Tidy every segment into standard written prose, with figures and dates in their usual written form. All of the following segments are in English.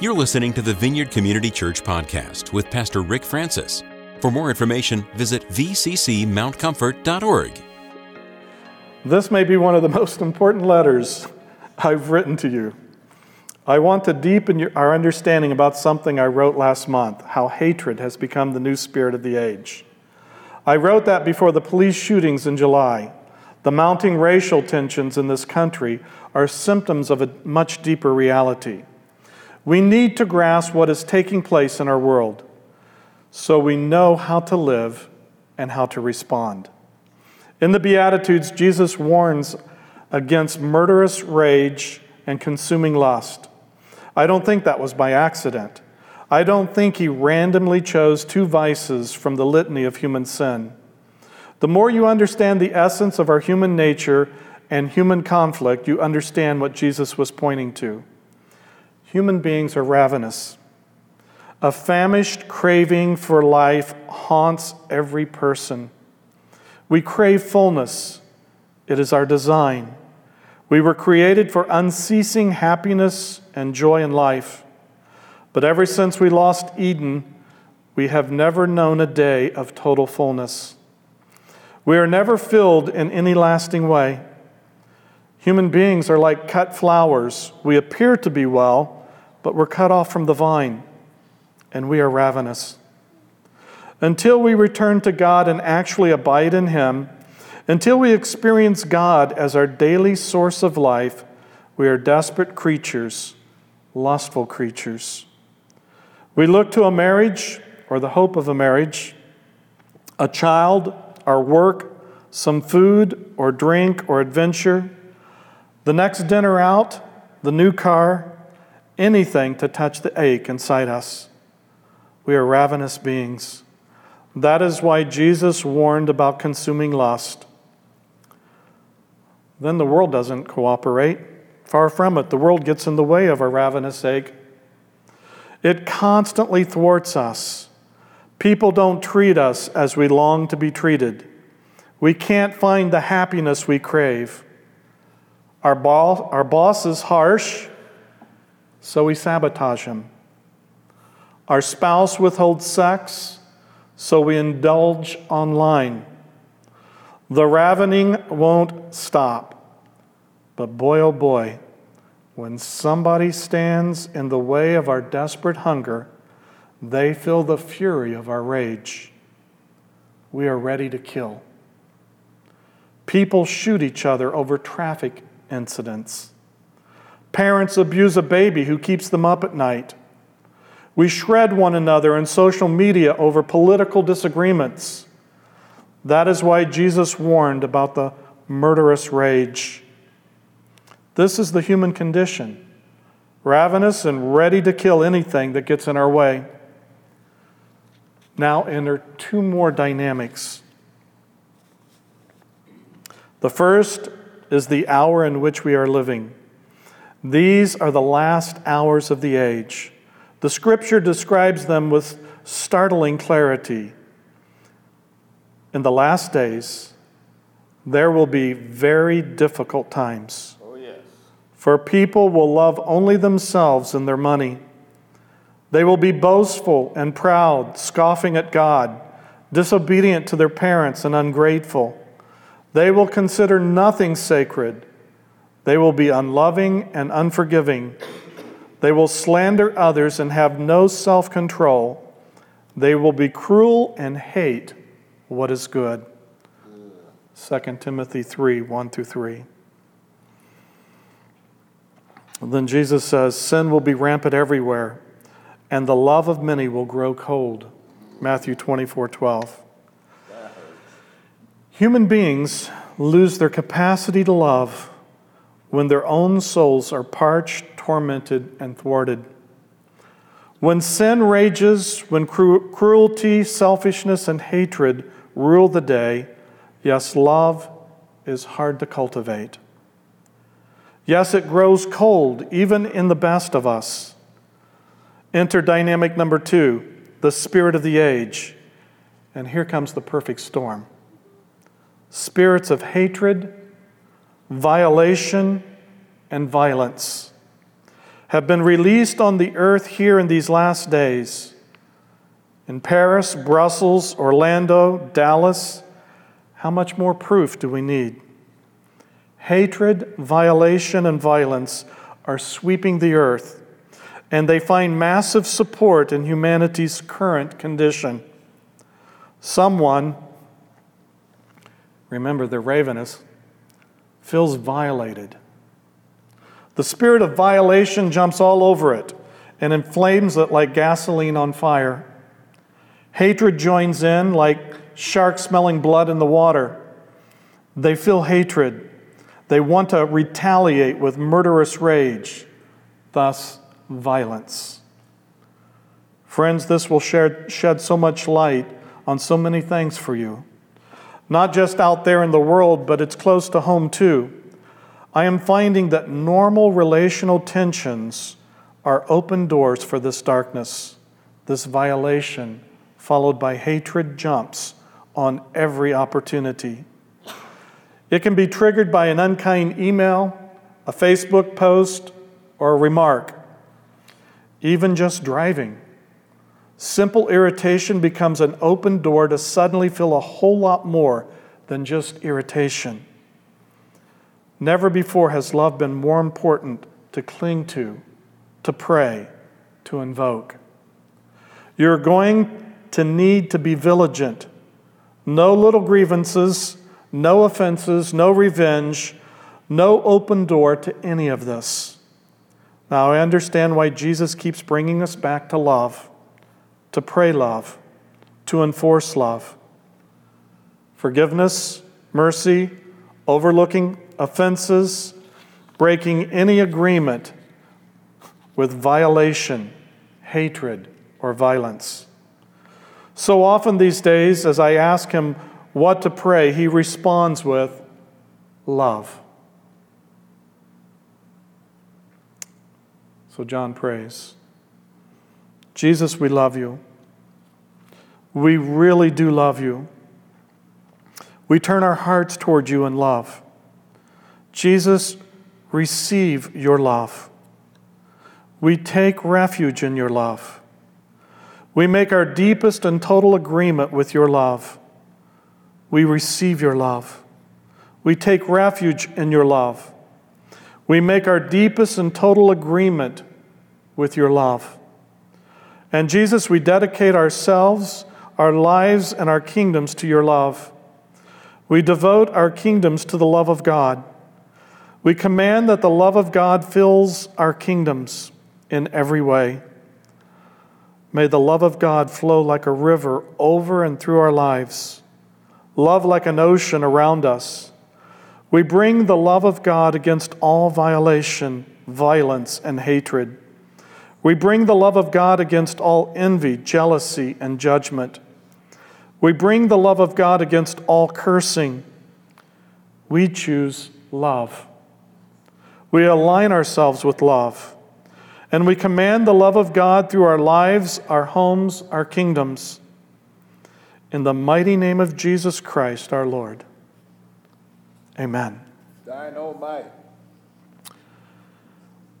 You're listening to the Vineyard Community Church podcast with Pastor Rick Francis. For more information, visit vccmountcomfort.org. This may be one of the most important letters I've written to you. I want to deepen our understanding about something I wrote last month, how hatred has become the new spirit of the age. I wrote that before the police shootings in July. The mounting racial tensions in this country are symptoms of a much deeper reality. We need to grasp what is taking place in our world so we know how to live and how to respond. In the Beatitudes, Jesus warns against murderous rage and consuming lust. I don't think that was by accident. I don't think he randomly chose two vices from the litany of human sin. The more you understand the essence of our human nature and human conflict, you understand what Jesus was pointing to. Human beings are ravenous. A famished craving for life haunts every person. We crave fullness. It is our design. We were created for unceasing happiness and joy in life. But ever since we lost Eden, we have never known a day of total fullness. We are never filled in any lasting way. Human beings are like cut flowers. We appear to be well, but we're cut off from the vine, and we are ravenous. Until we return to God and actually abide in Him, until we experience God as our daily source of life, we are desperate creatures, lustful creatures. We look to a marriage or the hope of a marriage, a child, our work, some food or drink or adventure, the next dinner out, the new car, anything to touch the ache inside us. We are ravenous beings. That is why Jesus warned about consuming lust. Then the world doesn't cooperate. Far from it. The world gets in the way of our ravenous ache. It constantly thwarts us. People don't treat us as we long to be treated. We can't find the happiness we crave. Our boss is harsh, so we sabotage him. Our spouse withholds sex, so we indulge online. The ravening won't stop. But boy, oh boy, when somebody stands in the way of our desperate hunger, they feel the fury of our rage. We are ready to kill. People shoot each other over traffic incidents. Parents abuse a baby who keeps them up at night. We shred one another in social media over political disagreements. That is why Jesus warned about the murderous rage. This is the human condition, ravenous and ready to kill anything that gets in our way. Now enter two more dynamics. The first is the hour in which we are living. These are the last hours of the age. The Scripture describes them with startling clarity. In the last days, there will be very difficult times. Oh, yes. For people will love only themselves and their money. They will be boastful and proud, scoffing at God, disobedient to their parents and ungrateful. They will consider nothing sacred. They will be unloving and unforgiving. They will slander others and have no self-control. They will be cruel and hate what is good. 2 Timothy 3:1-3. Then Jesus says, sin will be rampant everywhere, and the love of many will grow cold. Matthew 24:12. Human beings lose their capacity to love when their own souls are parched, tormented, and thwarted. When sin rages, when cruelty, selfishness, and hatred rule the day, yes, love is hard to cultivate. Yes, it grows cold, even in the best of us. Enter dynamic number two, the spirit of the age. And here comes the perfect storm. Spirits of hatred, violation, and violence. have been released on the earth here in these last days. In Paris, Brussels, Orlando, Dallas, how much more proof do we need? Hatred, violation, and violence are sweeping the earth, and they find massive support in humanity's current condition. Someone, remember they're ravenous, feels violated. The spirit of violation jumps all over it and inflames it like gasoline on fire. Hatred joins in like sharks smelling blood in the water. They feel hatred. They want to retaliate with murderous rage, thus violence. Friends, this will shed so much light on so many things for you. Not just out there in the world, but it's close to home too. I am finding that normal relational tensions are open doors for this darkness, this violation, followed by hatred jumps on every opportunity. It can be triggered by an unkind email, a Facebook post, or a remark. Even just driving. Simple irritation becomes an open door to suddenly feel a whole lot more than just irritation. Never before has love been more important to cling to pray, to invoke. You're going to need to be vigilant. No little grievances, no offenses, no revenge, no open door to any of this. Now I understand why Jesus keeps bringing us back to love, to pray love, to enforce love. Forgiveness, mercy, overlooking offenses, breaking any agreement with violation, hatred, or violence. So often these days, as I ask him what to pray, he responds with love. So John prays, Jesus, we love you. We really do love you. We turn our hearts toward you in love. Jesus, receive your love. We take refuge in your love. We make our deepest and total agreement with your love. We receive your love. We take refuge in your love. We make our deepest and total agreement with your love. And Jesus, we dedicate ourselves, our lives, and our kingdoms to your love. We devote our kingdoms to the love of God. We command that the love of God fills our kingdoms in every way. May the love of God flow like a river over and through our lives, love like an ocean around us. We bring the love of God against all violation, violence, and hatred. We bring the love of God against all envy, jealousy, and judgment. We bring the love of God against all cursing. We choose love. We align ourselves with love. And we command the love of God through our lives, our homes, our kingdoms. In the mighty name of Jesus Christ, our Lord. Amen. Dynamite.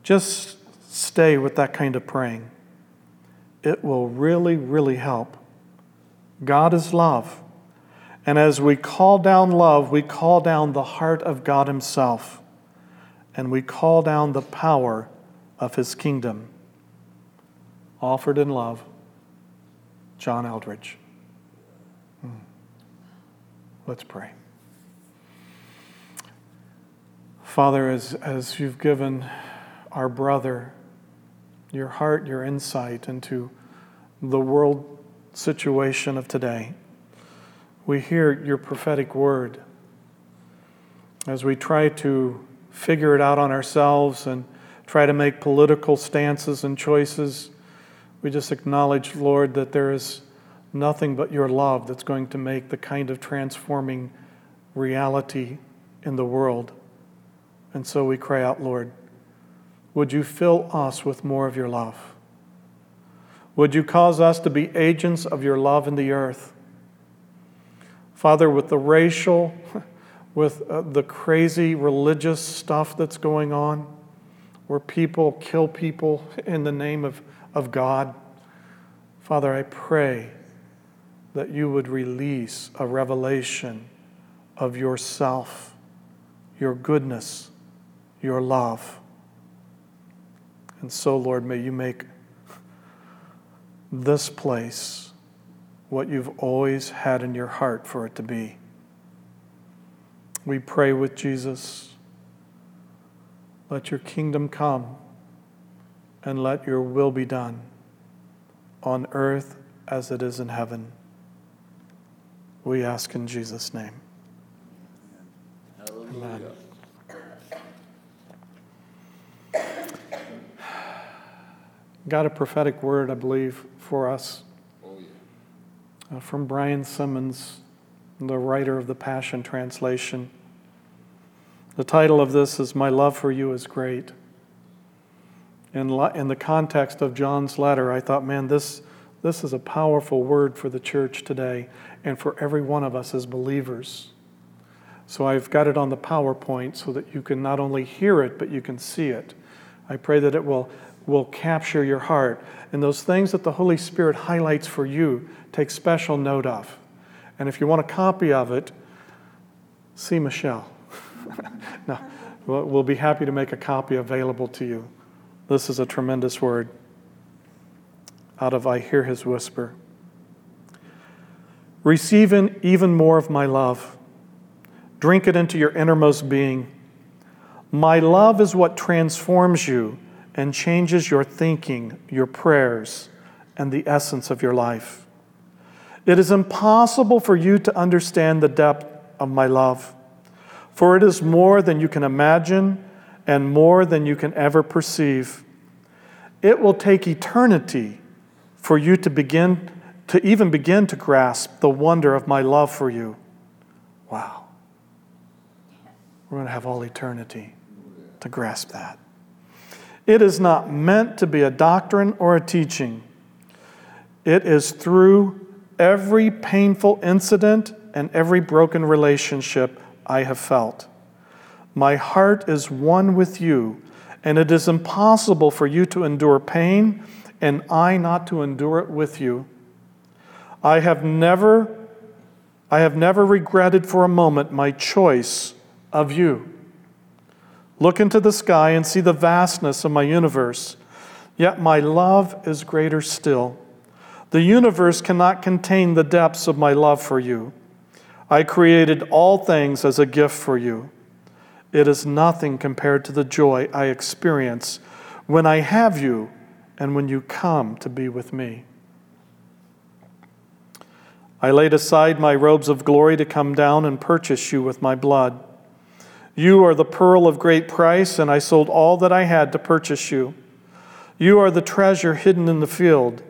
Just stay with that kind of praying. It will really, really help. God is love. And as we call down love, we call down the heart of God himself. And we call down the power of his kingdom. Offered in love, John Eldridge. Let's pray. Father, as you've given our brother your heart, your insight into the world situation of today, we hear your prophetic word. As we try to figure it out on ourselves and try to make political stances and choices, we just acknowledge, Lord, that there is nothing but your love that's going to make the kind of transforming reality in the world. And so we cry out, Lord, would you fill us with more of your love? Would you cause us to be agents of your love in the earth? Father, with the racial, with the crazy religious stuff that's going on, where people kill people in the name of God. Father, I pray that you would release a revelation of yourself, your goodness, your love. And so, Lord, may you make this place what you've always had in your heart for it to be. We pray with Jesus, let your kingdom come and let your will be done on earth as it is in heaven. We ask in Jesus' name. Hallelujah. Amen. Got a prophetic word, I believe, for us from Brian Simmons, the writer of the Passion Translation. The title of this is My Love for You is Great. In the context of John's letter, I thought, man, this is a powerful word for the church today and for every one of us as believers. So I've got it on the PowerPoint so that you can not only hear it, but you can see it. I pray that it will capture your heart. And those things that the Holy Spirit highlights for you, take special note of. And if you want a copy of it, see Michelle. No, we'll be happy to make a copy available to you. This is a tremendous word out of I Hear His Whisper. Receive even more of my love. Drink it into your innermost being. My love is what transforms you and changes your thinking, your prayers, and the essence of your life. It is impossible for you to understand the depth of my love, for it is more than you can imagine and more than you can ever perceive. It will take eternity for you to even begin to grasp the wonder of my love for you. Wow. We're going to have all eternity to grasp that. It is not meant to be a doctrine or a teaching. It is through every painful incident and every broken relationship I have felt. My heart is one with you, and it is impossible for you to endure pain, and I not to endure it with you. I have never regretted for a moment my choice of you. Look into the sky and see the vastness of my universe. Yet my love is greater still. The universe cannot contain the depths of my love for you. I created all things as a gift for you. It is nothing compared to the joy I experience when I have you and when you come to be with me. I laid aside my robes of glory to come down and purchase you with my blood. You are the pearl of great price, and I sold all that I had to purchase you. You are the treasure hidden in the field.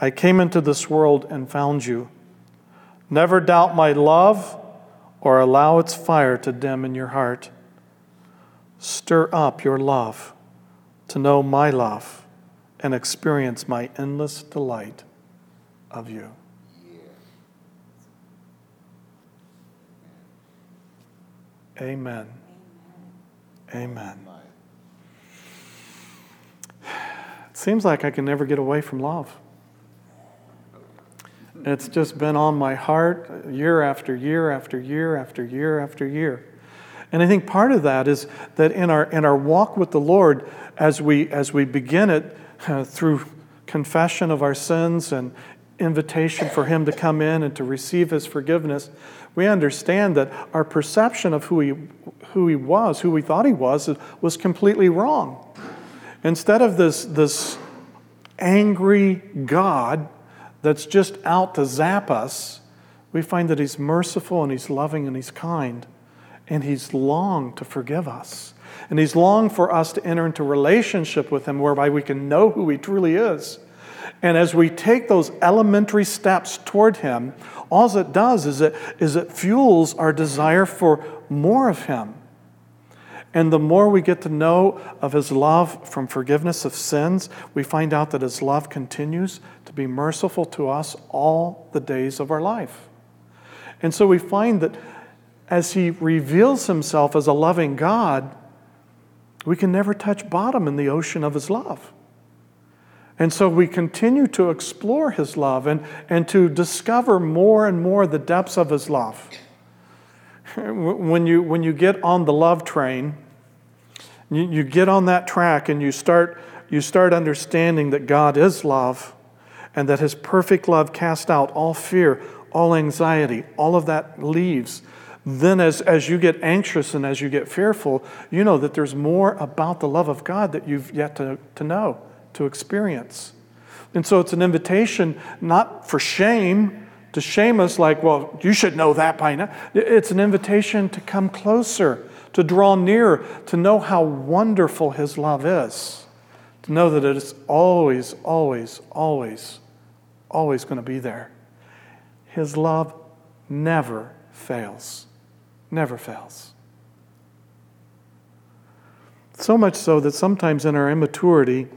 I came into this world and found you. Never doubt my love or allow its fire to dim in your heart. Stir up your love to know my love and experience my endless delight of you. Amen. Amen. It seems like I can never get away from love. It's just been on my heart year after year after year after year after year. And I think part of that is that in our walk with the Lord, as we begin it through confession of our sins and invitation for Him to come in and to receive His forgiveness, we understand that our perception of who we thought He was completely wrong. Instead of this angry God that's just out to zap us, we find that He's merciful and He's loving and He's kind, and He's long to forgive us. And He's long for us to enter into relationship with Him whereby we can know who He truly is. And as we take those elementary steps toward Him, all it does is it fuels our desire for more of Him. And the more we get to know of His love from forgiveness of sins, we find out that His love continues to be merciful to us all the days of our life. And so we find that as He reveals Himself as a loving God, We can never touch bottom in the ocean of his love. And so we continue to explore his love and to discover more and more the depths of his love. When you get on the love train, you get on that track and you start understanding that God is love and that his perfect love casts out all fear, all anxiety, all of that leaves. Then as you get anxious and as you get fearful, you know that there's more about the love of God that you've yet to know, to experience. And so it's an invitation not for shame, to shame us like, well, you should know that by now. It's an invitation to come closer, to draw near, to know how wonderful his love is, to know that it is always, always, always, always going to be there. His love never fails, never fails. So much so that sometimes in our immaturity,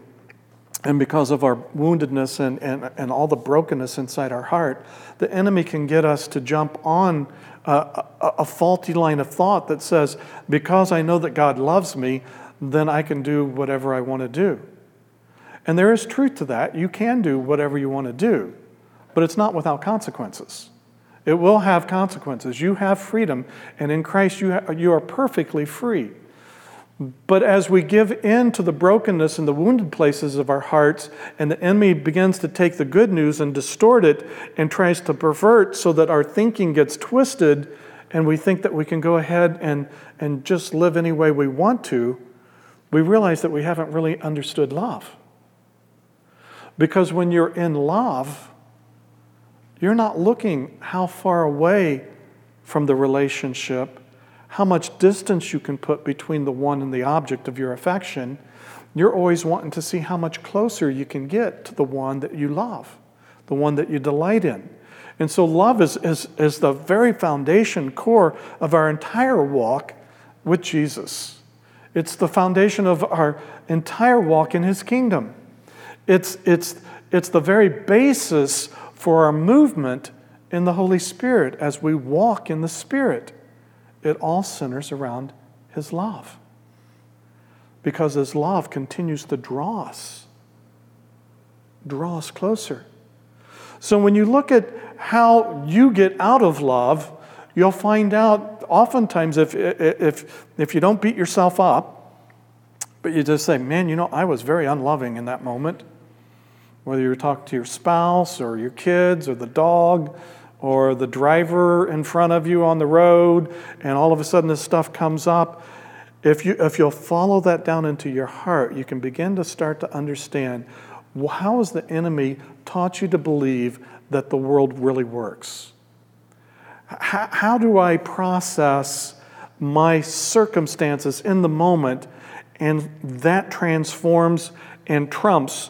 and because of our woundedness and all the brokenness inside our heart, the enemy can get us to jump on a faulty line of thought that says, because I know that God loves me, then I can do whatever I want to do. And there is truth to that. You can do whatever you want to do, but it's not without consequences. It will have consequences. You have freedom, and in Christ you are perfectly free. But as we give in to the brokenness and the wounded places of our hearts, and the enemy begins to take the good news and distort it and tries to pervert so that our thinking gets twisted and we think that we can go ahead and just live any way we want to, we realize that we haven't really understood love. Because when you're in love, you're not looking how far away from the relationship, how much distance you can put between the one and the object of your affection. You're always wanting to see how much closer you can get to the one that you love, the one that you delight in. And so love is the very foundation core of our entire walk with Jesus. It's the foundation of our entire walk in his kingdom. It's the very basis for our movement in the Holy Spirit as we walk in the Spirit. It all centers around his love, because his love continues to draw us closer. So when you look at how you get out of love, you'll find out oftentimes if you don't beat yourself up, but you just say, man, you know, I was very unloving in that moment. Whether you're talking to your spouse or your kids or the dog, or the driver in front of you on the road, and all of a sudden this stuff comes up. If you'll follow that down into your heart, you can begin to start to understand, well, how has the enemy taught you to believe that the world really works? How do I process my circumstances in the moment, and that transforms and trumps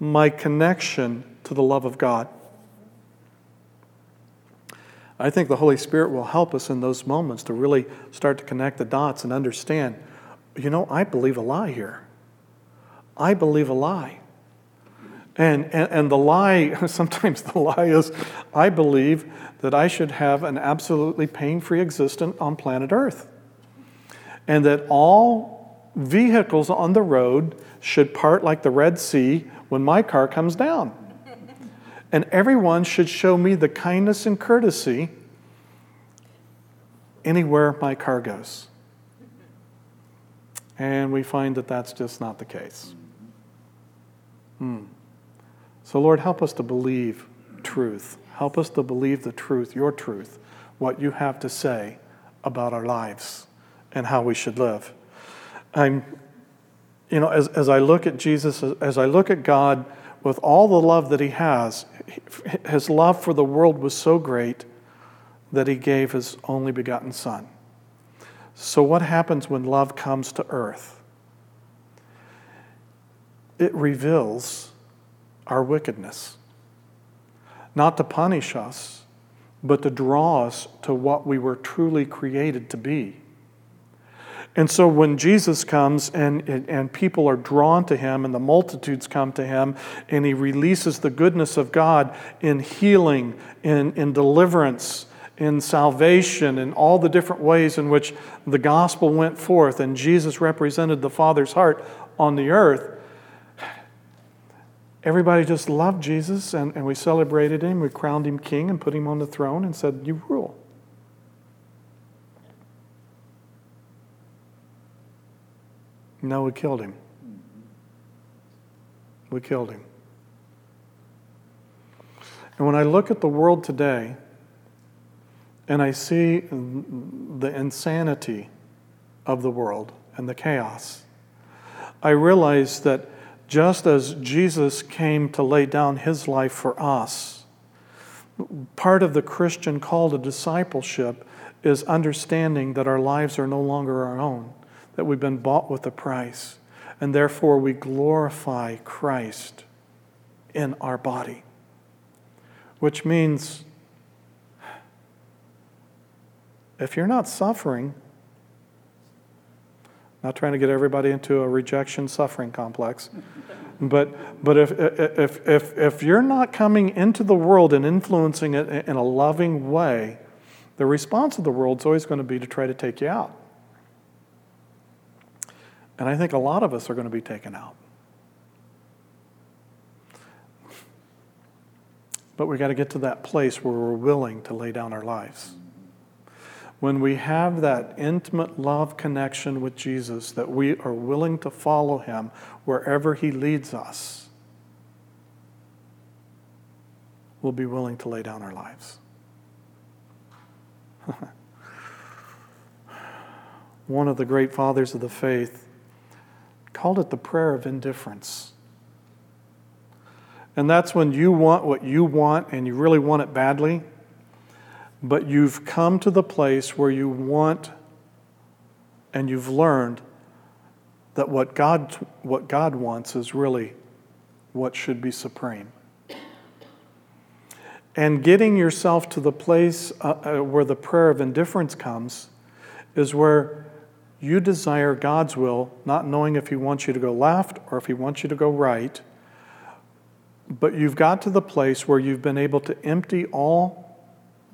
my connection to the love of God? I think the Holy Spirit will help us in those moments to really start to connect the dots and understand, you know, I believe a lie here. I believe a lie. And the lie, sometimes the lie is, I believe that I should have an absolutely pain-free existence on planet Earth. And that all vehicles on the road should part like the Red Sea when my car comes down. And everyone should show me the kindness and courtesy anywhere my car goes. And we find that that's just not the case. So Lord, help us to believe truth. Help us to believe the truth, your truth, what you have to say about our lives and how we should live. As I look at Jesus, as I look at God, with all the love that he has, his love for the world was so great that he gave his only begotten son. So what happens when love comes to earth? It reveals our wickedness. Not to punish us, but to draw us to what we were truly created to be. And so when Jesus comes and people are drawn to him and the multitudes come to him and he releases the goodness of God in healing, in deliverance, in salvation and all the different ways in which the gospel went forth and Jesus represented the Father's heart on the earth, everybody just loved Jesus and we celebrated him. We crowned him king and put him on the throne and said, "You rule." No, we killed him. We killed him. And when I look at the world today and I see the insanity of the world and the chaos, I realize that just as Jesus came to lay down his life for us, part of the Christian call to discipleship is understanding that our lives are no longer our own, that we've been bought with a price, and therefore we glorify Christ in our body. Which means, if you're not suffering, not trying to get everybody into a rejection suffering complex, but if you're not coming into the world and influencing it in a loving way, the response of the world's always going to be to try to take you out. And I think a lot of us are going to be taken out. But we've got to get to that place where we're willing to lay down our lives. When we have that intimate love connection with Jesus, that we are willing to follow him wherever he leads us, we'll be willing to lay down our lives. One of the great fathers of the faith called it the prayer of indifference. And that's when you want what you want and you really want it badly, but you've come to the place where you want and you've learned that what God wants is really what should be supreme. And getting yourself to the place where the prayer of indifference comes is where you desire God's will, not knowing if he wants you to go left or if he wants you to go right, but you've got to the place where you've been able to empty all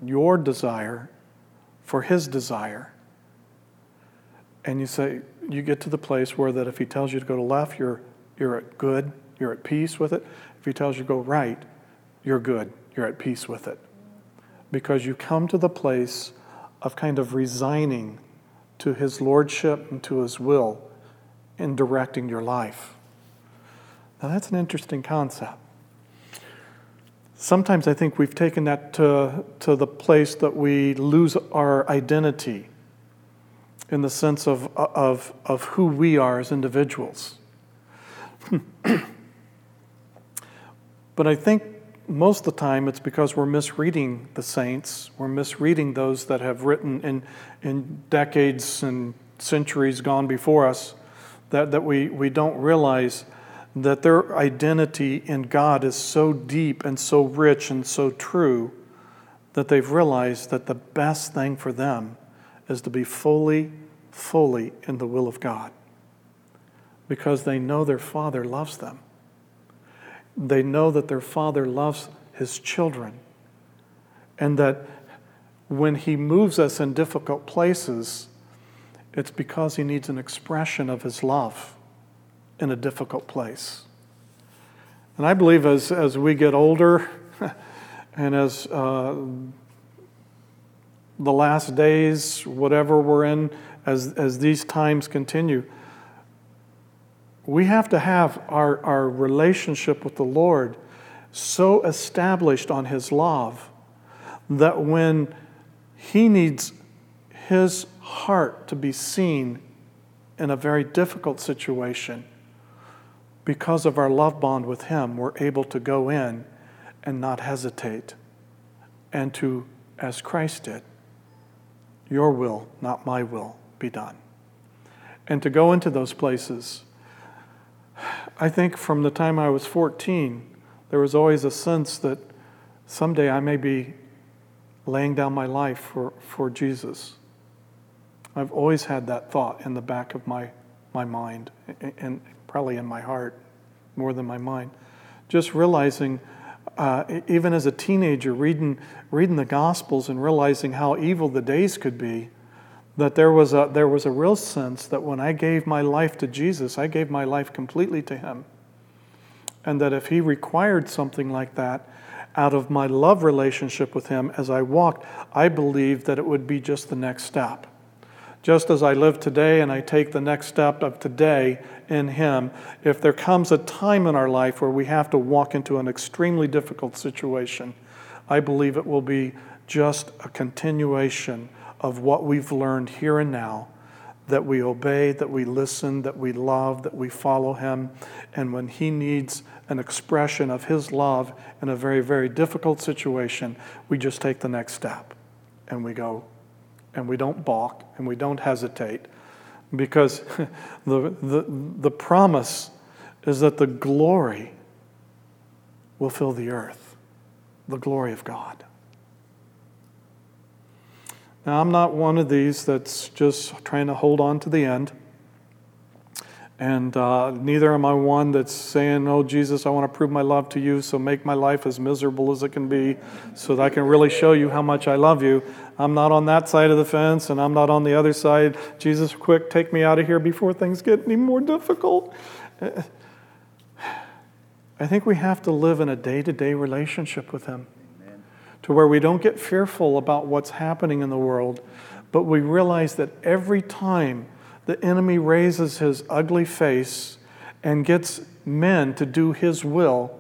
your desire for his desire. And you say, you get to the place where that if he tells you to go to left, you're at good, you're at peace with it. If he tells you to go right, you're good, you're at peace with it. Because you come to the place of kind of resigning to his lordship and to his will in directing your life. Now that's an interesting concept. Sometimes I think we've taken that to the place that we lose our identity in the sense of who we are as individuals. But I think most of the time it's because we're misreading the saints, we're misreading those that have written in decades and centuries gone before us, that we don't realize that their identity in God is so deep and so rich and so true that they've realized that the best thing for them is to be fully, fully in the will of God, because they know their Father loves them. They know that their Father loves his children, and that when he moves us in difficult places, it's because he needs an expression of his love in a difficult place. And I believe as we get older and as the last days, whatever we're in, as these times continue, we have to have our relationship with the Lord so established on his love that when he needs his heart to be seen in a very difficult situation, because of our love bond with him, we're able to go in and not hesitate and to, as Christ did, your will, not my will, be done. And to go into those places, I think from the time I was 14, there was always a sense that someday I may be laying down my life for Jesus. I've always had that thought in the back of my mind and probably in my heart more than my mind, just realizing even as a teenager, reading the Gospels and realizing how evil the days could be, that there was a real sense that when I gave my life to Jesus, I gave my life completely to Him. And that if He required something like that out of my love relationship with Him as I walked, I believed that it would be just the next step. Just as I live today and I take the next step of today in Him, if there comes a time in our life where we have to walk into an extremely difficult situation, I believe it will be just a continuation of what we've learned here and now, that we obey, that we listen, that we love, that we follow Him. And when He needs an expression of His love in a very, very difficult situation, we just take the next step and we go. And we don't balk, and we don't hesitate, because the promise is that the glory will fill the earth, the glory of God. Now, I'm not one of these that's just trying to hold on to the end, and neither am I one that's saying, oh, Jesus, I want to prove my love to you, so make my life as miserable as it can be so that I can really show you how much I love you. I'm not on that side of the fence, and I'm not on the other side. Jesus, quick, take me out of here before things get any more difficult. I think we have to live in a day-to-day relationship with Him. Amen. To where we don't get fearful about what's happening in the world, but we realize that every time the enemy raises his ugly face and gets men to do his will,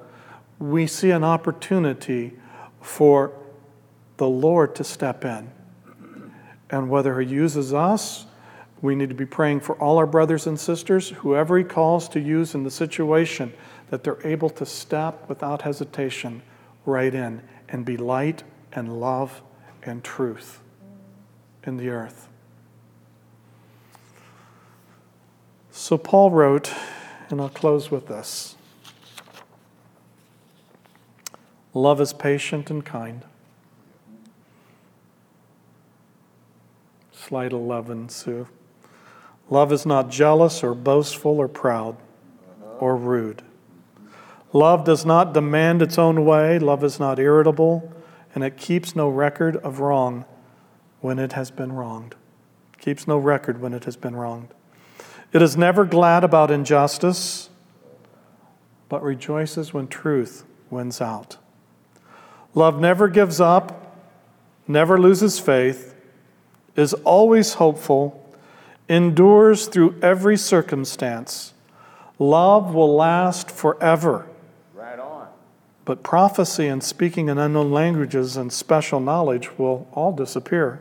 we see an opportunity for the Lord to step in. And whether He uses us, we need to be praying for all our brothers and sisters, whoever He calls to use in the situation, that they're able to step without hesitation right in and be light and love and truth in the earth. So Paul wrote, and I'll close with this, love is patient and kind. Slide 11, Sue. Love is not jealous or boastful or proud or rude. Love does not demand its own way. Love is not irritable, and it keeps no record of wrong when it has been wronged. Keeps no record when it has been wronged. It is never glad about injustice, but rejoices when truth wins out. Love never gives up, never loses faith, is always hopeful, endures through every circumstance. Love will last forever. Right on. But prophecy and speaking in unknown languages and special knowledge will all disappear.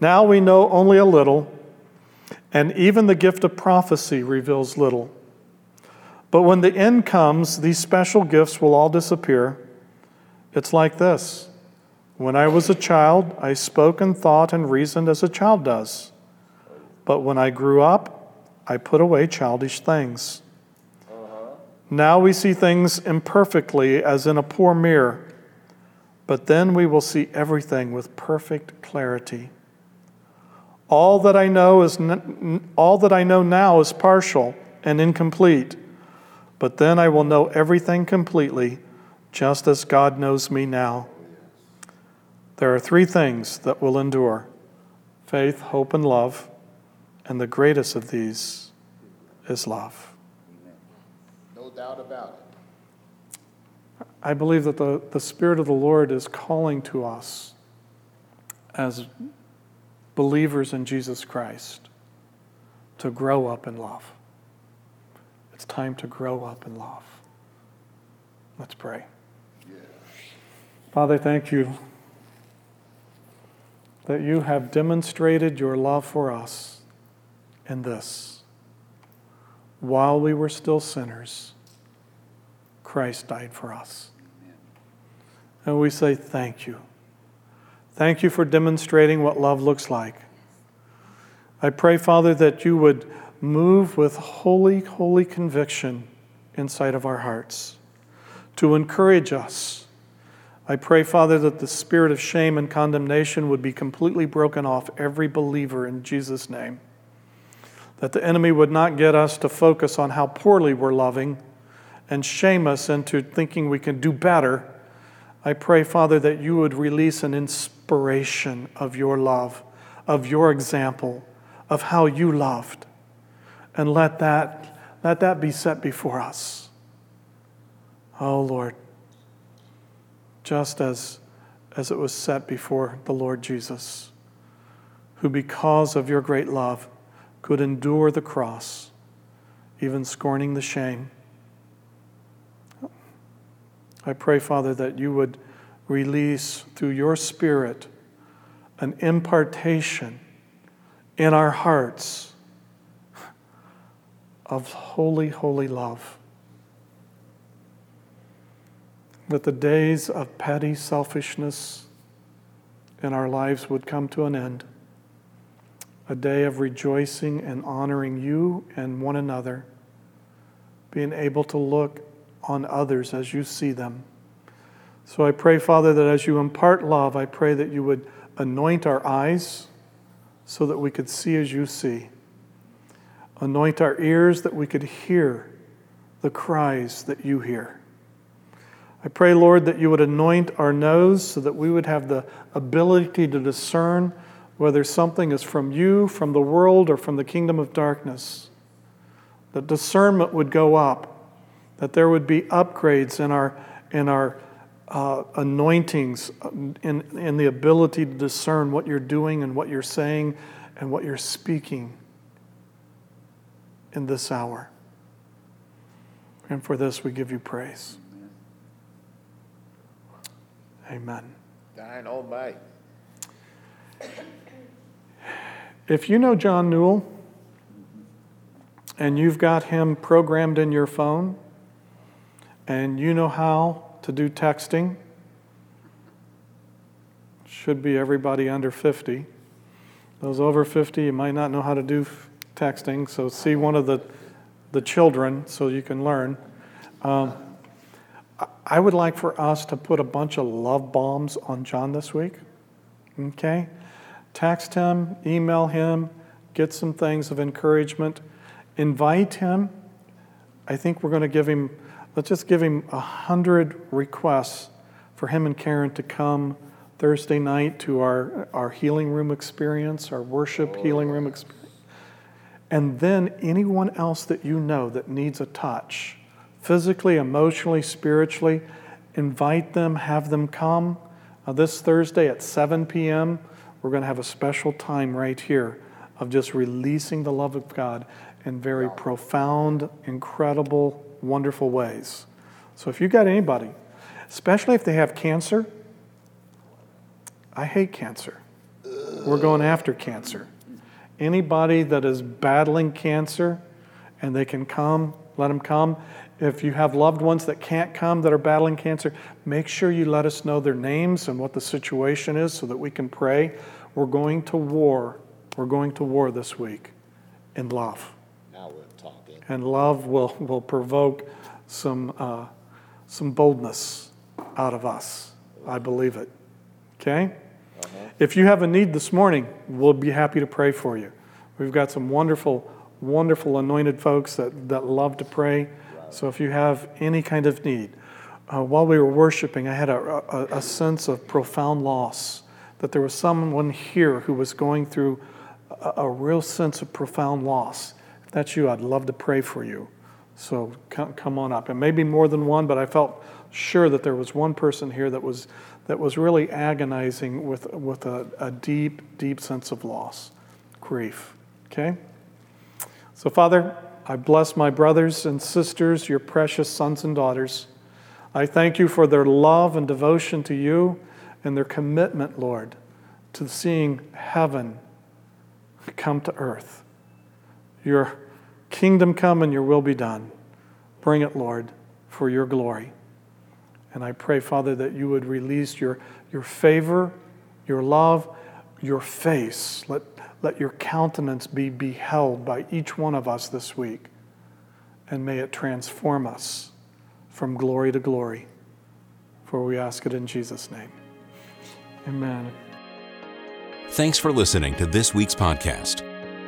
Now we know only a little, and even the gift of prophecy reveals little. But when the end comes, these special gifts will all disappear. It's like this. When I was a child, I spoke and thought and reasoned as a child does. But when I grew up, I put away childish things. Now we see things imperfectly as in a poor mirror, but then we will see everything with perfect clarity. All that I know now is partial and incomplete, but then I will know everything completely, just as God knows me now. There are three things that will endure: faith, hope, and love, and the greatest of these is love. Amen. No doubt about it. I believe that the Spirit of the Lord is calling to us as believers in Jesus Christ to grow up in love. It's time to grow up in love. Let's pray. Yeah. Father, thank You that You have demonstrated Your love for us in this: while we were still sinners, Christ died for us. Amen. And we say thank You. Thank You for demonstrating what love looks like. I pray, Father, that You would move with holy, holy conviction inside of our hearts to encourage us. I pray, Father, that the spirit of shame and condemnation would be completely broken off every believer in Jesus' name. That the enemy would not get us to focus on how poorly we're loving and shame us into thinking we can do better, I pray, Father, that you would release an inspiration of your love, of your example, of how you loved. And let that be set before us. Oh, Lord, just as it was set before the Lord Jesus, who because of your great love could endure the cross, even scorning the shame. I pray, Father, that you would release through your Spirit an impartation in our hearts of holy, holy love. That the days of petty selfishness in our lives would come to an end. A day of rejoicing and honoring you and one another, being able to look on others as you see them. So I pray, Father, that as you impart love, I pray that you would anoint our eyes so that we could see as you see. Anoint our ears that we could hear the cries that you hear. I pray, Lord, that you would anoint our nose so that we would have the ability to discern whether something is from you, from the world, or from the kingdom of darkness. That discernment would go up. That there would be upgrades in our anointings, in the ability to discern what you're doing and what you're saying and what you're speaking in this hour. And for this we give you praise. Amen. Dying all night. If you know John Newell and you've got him programmed in your phone, and you know how to do texting. Should be everybody under 50. Those over 50, you might not know how to do texting, so see one of the children so you can learn. I would like for us to put a bunch of love bombs on John this week. Okay? Text him, email him, get some things of encouragement. Invite him. I think we're going to give him... Let's just give him 100 requests for him and Karen to come Thursday night to our healing room experience, our worship healing room experience. And then anyone else that you know that needs a touch, physically, emotionally, spiritually, invite them, have them come. This Thursday at 7 p.m., we're going to have a special time right here of just releasing the love of God in very profound, incredible, wonderful ways. So if you got anybody, especially if they have cancer, I hate cancer. We're going after cancer. Anybody that is battling cancer and they can come, let them come. If you have loved ones that can't come that are battling cancer, make sure you let us know their names and what the situation is so that we can pray. We're going to war. We're going to war this week in love. And love will provoke some boldness out of us. I believe it. Okay? Uh-huh. If you have a need this morning, we'll be happy to pray for you. We've got some wonderful, wonderful anointed folks that love to pray. Right. So if you have any kind of need. While we were worshiping, I had a sense of profound loss. That there was someone here who was going through a real sense of profound loss. That's you. I'd love to pray for you. So come on up. And maybe more than one, but I felt sure that there was one person here that was really agonizing with a deep, deep sense of loss, grief. Okay? So, Father, I bless my brothers and sisters, your precious sons and daughters. I thank you for their love and devotion to you and their commitment, Lord, to seeing heaven come to earth. Your kingdom come and your will be done. Bring it, Lord, for your glory. And I pray, Father, that you would release your favor, your love, your face. Let your countenance be beheld by each one of us this week. And may it transform us from glory to glory. For we ask it in Jesus' name. Amen. Thanks for listening to this week's podcast.